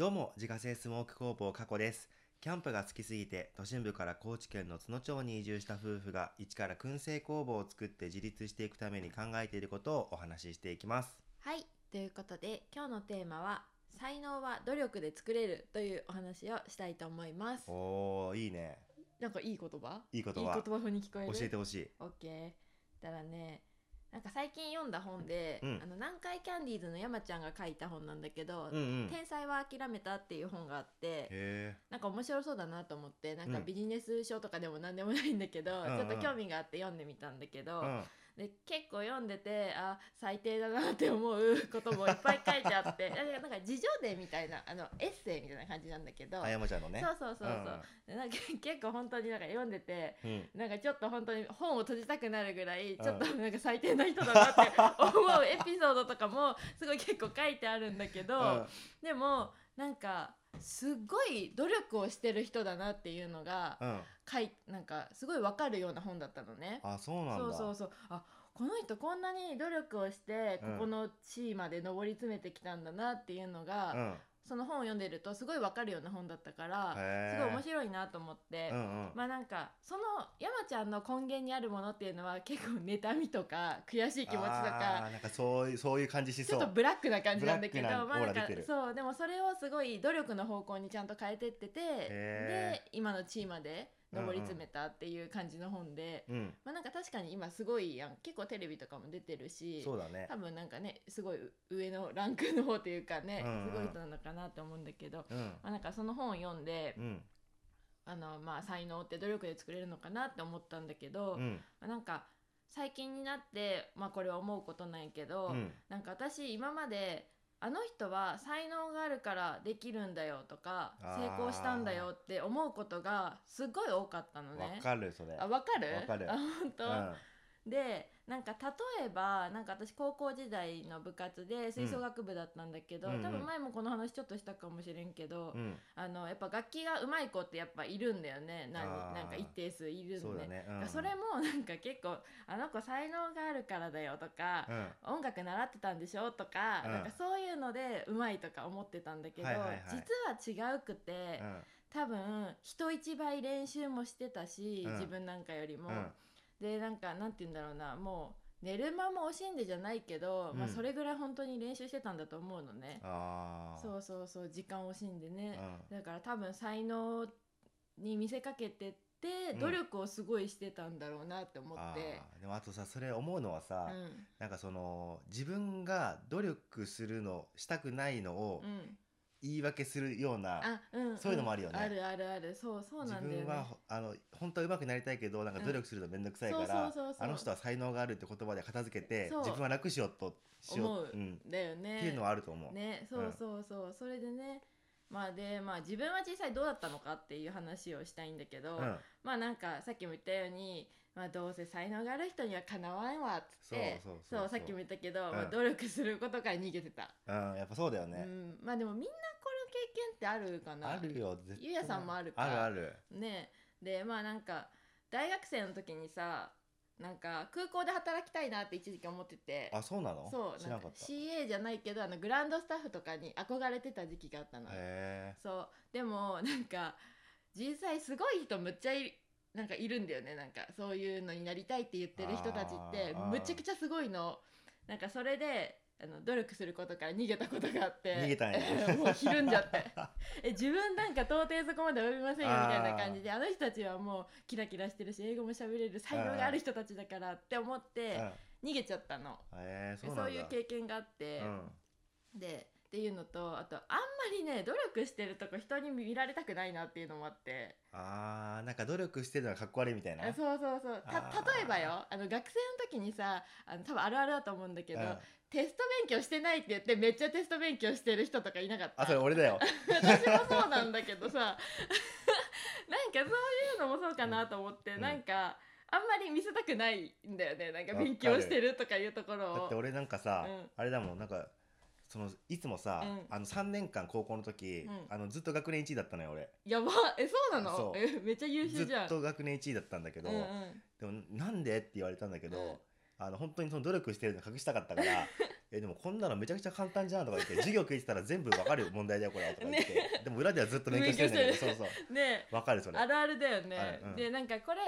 どうも、自家製スモーク工房加古です。キャンプが好きすぎて、都心部から高知県の津野町に移住した夫婦が、一から燻製工房を作って自立していくために考えていることをお話ししていきます。はい、ということで、今日のテーマは、才能は努力で作れるというお話をしたいと思います。おー、いいね。なんかいい言葉？いい言葉風に聞こえる。教えてほしい。オッケー。だからね、なんか最近読んだ本で、南海キャンディーズの山ちゃんが書いた本なんだけど、天才は諦めたっていう本があって、なんか面白そうだなと思って、なんかビジネス書とかでもなんでもないんだけど、ちょっと興味があって読んでみたんだけど、で結構読んでて、あ、最低だなって思うこともいっぱい書いてあって、なんか自叙伝みたいな、エッセイみたいな感じなんだけど、山ちゃんのね。そうそう。なんか結構本当になんか読んでて、なんかちょっと本当に本を閉じたくなるぐらい、ちょっとなんか最低な人だなって思うエピソードとかもすごい結構書いてあるんだけど、でもなんかすごい努力をしてる人だなっていうのが、なんかすごい分かるような本だったのね。あ、そうなんだ。そう。あ、この人こんなに努力をしてここの地位まで上り詰めてきたんだなっていうのが、その本を読んでるとすごい分かるような本だったから、すごい面白いなと思って、まあなんかその山ちゃんの根源にあるものっていうのは結構妬みとか悔しい気持ちとか、なんかそういう感じしそう。ちょっとブラックな感じなんだけど、まあなんかそう、でもそれをすごい努力の方向にちゃんと変えてってて、で今の地位まで上り詰めたっていう感じの本で、まあなんか確かに今すごいやん、結構テレビとかも出てるし、そうだね、多分なんかねすごい上のランクの方というかね、すごい人なのかなと思うんだけど、まあなんかその本を読んで、まあ才能って努力で作れるのかなって思ったんだけど、まあなんか最近になって、まあこれは思うことないけど、なんか私今まであの人は才能があるからできるんだよとか成功したんだよって思うことがすごい多かったのね。わかるそれ。あ、わかる？わかる。あ、本当。で、なんか例えばなんか私高校時代の部活で吹奏楽部だったんだけど、多分前もこの話ちょっとしたかもしれんけど、やっぱ楽器が上手い子ってやっぱいるんだよね。なんか一定数いるんで、それもなんか結構あの子才能があるからだよとか、音楽習ってたんでしょとか、なんかそういうので上手いとか思ってたんだけど、実は違うくて、多分人一倍練習もしてたし、自分なんかよりも。でなんて言うんだろうな、もう寝る間も惜しんでじゃないけど、まあ、それぐらい本当に練習してたんだと思うのね。そう時間惜しんでね、だから多分才能に見せかけてって努力をすごいしてたんだろうなって思って、でもあとさ、それ思うのはさ、なんかその自分が努力するのしたくないのを、言い訳するような、そういうのもあるよね。ある。そうなんだよね。自分は本当は上手くなりたいけど、なんか努力するとめんどくさいから、あの人は才能があるって言葉で片付けて、自分は楽しようと思うんだよね。っていうのはあると思う。ね、そう。それでね、まあ自分は実際どうだったのかっていう話をしたいんだけど、まあなんかさっきも言ったように、まあどうせ才能がある人にはかなわんわっつって、そうさっきも言ったけど、まあ努力することから逃げてた。やっぱそうだよね。まあでもみんなこの経験ってあるかな。あるよ。ゆうやさんもあるか。ある。ね、でまあなんか大学生の時にさ。なんか空港で働きたいなって一時期思ってて。あ、そうなの？そう、なんか CA じゃないけどグランドスタッフとかに憧れてた時期があったの。そう、でもなんか実際すごい人むっちゃなんかいるんだよね。なんかそういうのになりたいって言ってる人たちってむちゃくちゃすごいの。なんかそれで努力することから逃げたことがあって、逃げたんやもうひるんじゃって自分なんか到底そこまで及びませんよみたいな感じで、あの人たちはもうキラキラしてるし英語も喋れる才能がある人たちだからって思って逃げちゃったの。そういう経験があって、でっていうのと、あとあんまりね努力してるとこ人に見られたくないなっていうのもあって、なんか努力してるのがかっこ悪いみたいな。そう。例えばよ、学生の時にさ、多分あるあるだと思うんだけど、テスト勉強してないって言ってめっちゃテスト勉強してる人とかいなかった？あ、それ俺だよ私もそうなんだけどさなんかそういうのもそうかなと思って、なんかあんまり見せたくないんだよね、なんか勉強してるとかいうところを。だって俺なんかさ、あれだもん、なんかそのいつもさ、3年間高校の時、ずっと学年1位だったのよ俺。やば、そうなの？めっちゃ優秀じゃん。ずっと学年1位だったんだけど、でもなんでって言われたんだけど、本当にその努力してるの隠したかったからでもこんなのめちゃくちゃ簡単じゃんとか言って授業聞いてたら全部わかる問題だよこれとか言って、ね、でも裏ではずっと勉強してるんだけどそうそう、ね、分かるそれあるあるだよね、うん、でなんかこれ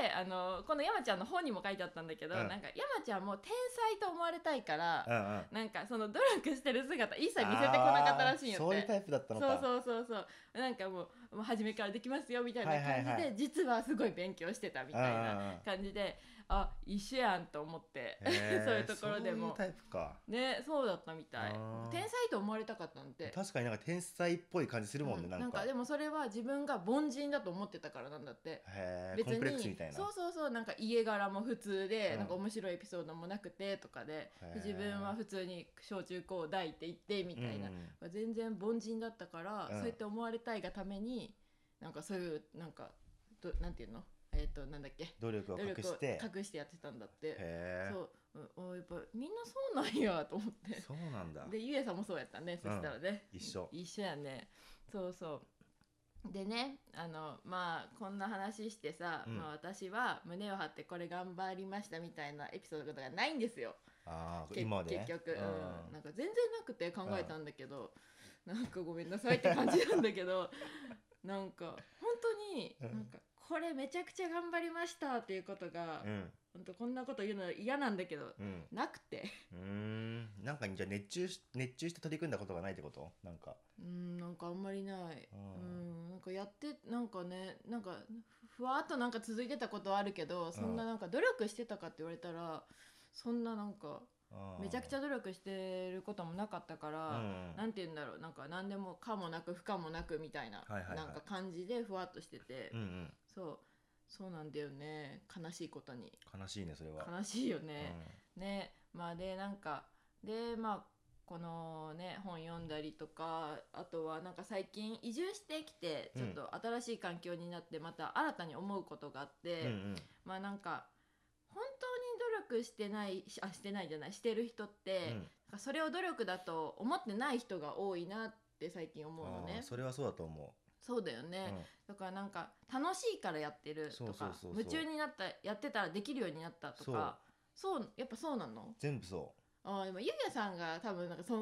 この山ちゃんの本にも書いてあったんだけど、うん、なんか山ちゃんも天才と思われたいから、うんうん、なんかその努力してる姿一切見せてこなかったらしいよってそういうタイプだったのかそうそうそうそうなんかもう初めからできますよみたいな感じで、はいはいはい、実はすごい勉強してたみたいな感じであ、一緒やんと思ってそういうところでもそういうタイプか、ね、そうだったみたい天才と思われたかったんで確かになんか天才っぽい感じするもんね、うん、なんかでもそれは自分が凡人だと思ってたからなんだってへ別にコンプレックスみたいなそうそうそうなんか家柄も普通で、うん、なんか面白いエピソードもなくてとかで自分は普通に小中高大って言ってみたいな、うん、全然凡人だったから、うん、そうやって思われたいがためになんかそういうなんかなんていうのなんだっけ努力を隠してやってたんだってへそうやっぱみんなそうなんやと思ってそうなんだでゆえさんもそうやったね、うん、そしたらね一緒やねそうそうでねまあこんな話してさ、うんまあ、私は胸を張ってこれ頑張りましたみたいなエピソードがないんですよあ今まで結局、うん、なんか全然なくて考えたんだけど、うん、なんかごめんなさいって感じなんだけどなんか本当になんか、うんこれめちゃくちゃ頑張りましたっていうことが、うん、本当こんなこと言うの嫌なんだけど、うん、なくてなんかじゃあ熱中して取り組んだことがないってことなんかなんかあんまりないなんかやってなんかねなんかふわっとなんか続いてたことはあるけどそんななんか努力してたかって言われたらそんななんかめちゃくちゃ努力してることもなかったから、うん、なんて言うんだろうなんか何でもかもなく不可もなくみたいな、はいはいはい、なんか感じでふわっとしてて、うんうん、そうなんだよね悲しいことに悲しいねそれは悲しいよね、うん、ねまあでなんかでまあこのね本読んだりとかあとはなんか最近移住してきてちょっと新しい環境になってまた新たに思うことがあって、うんうん、まあなんか本当に努力してる人って、うん、それを努力だと思ってない人が多いなって最近思うのねそれはそうだと思うそうだよね、うん、だからなんか楽しいからやってるとかそう夢中になったやってたらできるようになったとかそうやっぱそうなの全部そうあでもゆうやさんが多分なんかそ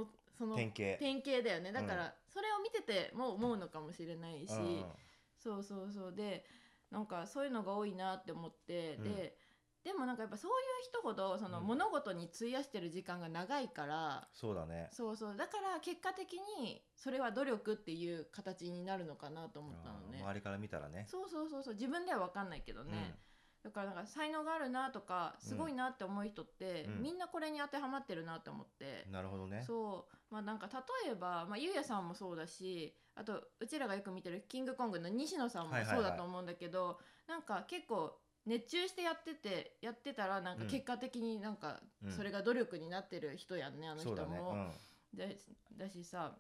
の典型だよねだからそれを見てても思うのかもしれないし、うん、そうそうそうでなんかそういうのが多いなって思って、うん、でもなんかやっぱそういう人ほどその物事に費やしてる時間が長いから、うん、そうだねそうそうだから結果的にそれは努力っていう形になるのかなと思ったのね周りから見たらねそうそうそうそう自分では分かんないけどね、うん、だからなんか才能があるなとかすごいなって思う人って、うん、みんなこれに当てはまってるなって思って、うん、なるほどねそうまあなんか例えば、まあ、ゆうやさんもそうだしあとうちらがよく見てるキングコングの西野さんもそうだと思うんだけど、はいはいはい、なんか結構熱中してやってたらなんか結果的になんかそれが努力になってる人やんね、うん、あの人も、そうだね、うん、だしさ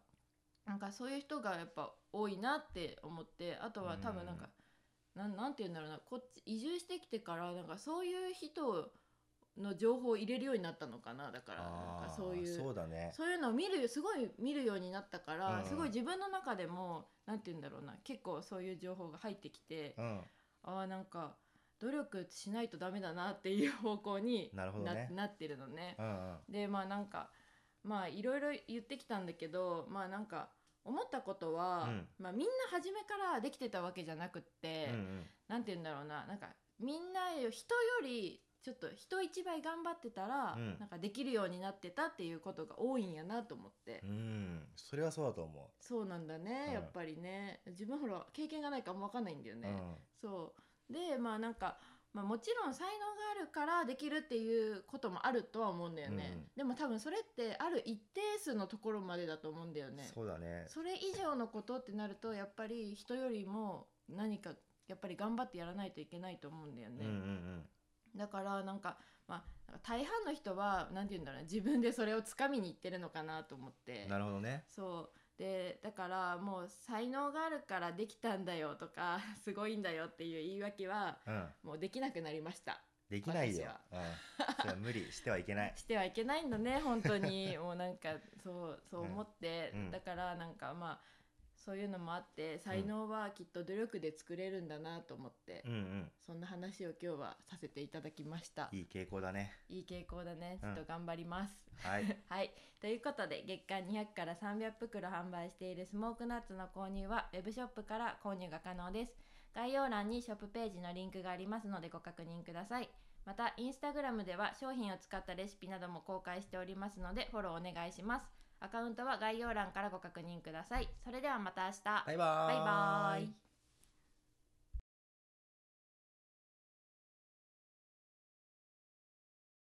なんかそういう人がやっぱ多いなって思ってあとは多分なんか、うん、なんて言うんだろうなこっち移住してきてからなんかそういう人の情報を入れるようになったのかなだからなんかそうだね、そういうのをすごい見るようになったから、うん、すごい自分の中でもなんて言うんだろうな結構そういう情報が入ってきて、うん、あなんか努力しないとダメだなっていう方向に なってるのね、うんうん、でまあなんかまあいろいろ言ってきたんだけどまあなんか思ったことは、うんまあ、みんな初めからできてたわけじゃなくって、うんうん、なんて言うんだろうななんかみんな人よりちょっと人一倍頑張ってたら、うん、なんかできるようになってたっていうことが多いんやなと思ってうんそれはそうだと思うそうなんだね、うん、やっぱりね自分ほら経験がないからあんま分かんないんだよね、うん、そうでまあなんか、まあ、もちろん才能があるからできるっていうこともあるとは思うんだよね、うん、でも多分それってある一定数のところまでだと思うんだよねそうだねそれ以上のことってなるとやっぱり人よりも何かやっぱり頑張ってやらないといけないと思うんだよね、うんうんうん、だからなんか、まあ、大半の人はなんて言うんだろう自分でそれをつかみにいってるのかなと思ってなるほどねそうでだからもう才能があるからできたんだよとかすごいんだよっていう言い訳は、うん、もうできなくなりましたできないよ、うん、それは無理してはいけないしてはいけないんだね本当にもうなんかそう思って、うん、だからなんかまあそういうのもあって才能はきっと努力で作れるんだなと思って、うんうん、そんな話を今日はさせていただきました。いい傾向だね。いい傾向だね。ちょっと頑張ります、うんはいはい、ということで月間200から300袋販売しているスモークナッツの購入はウェブショップから購入が可能です。概要欄にショップページのリンクがありますのでご確認ください。またインスタグラムでは商品を使ったレシピなども公開しておりますのでフォローお願いします。アカウントは概要欄からご確認ください。それではまた明日。バイバーイ。バイバーイ。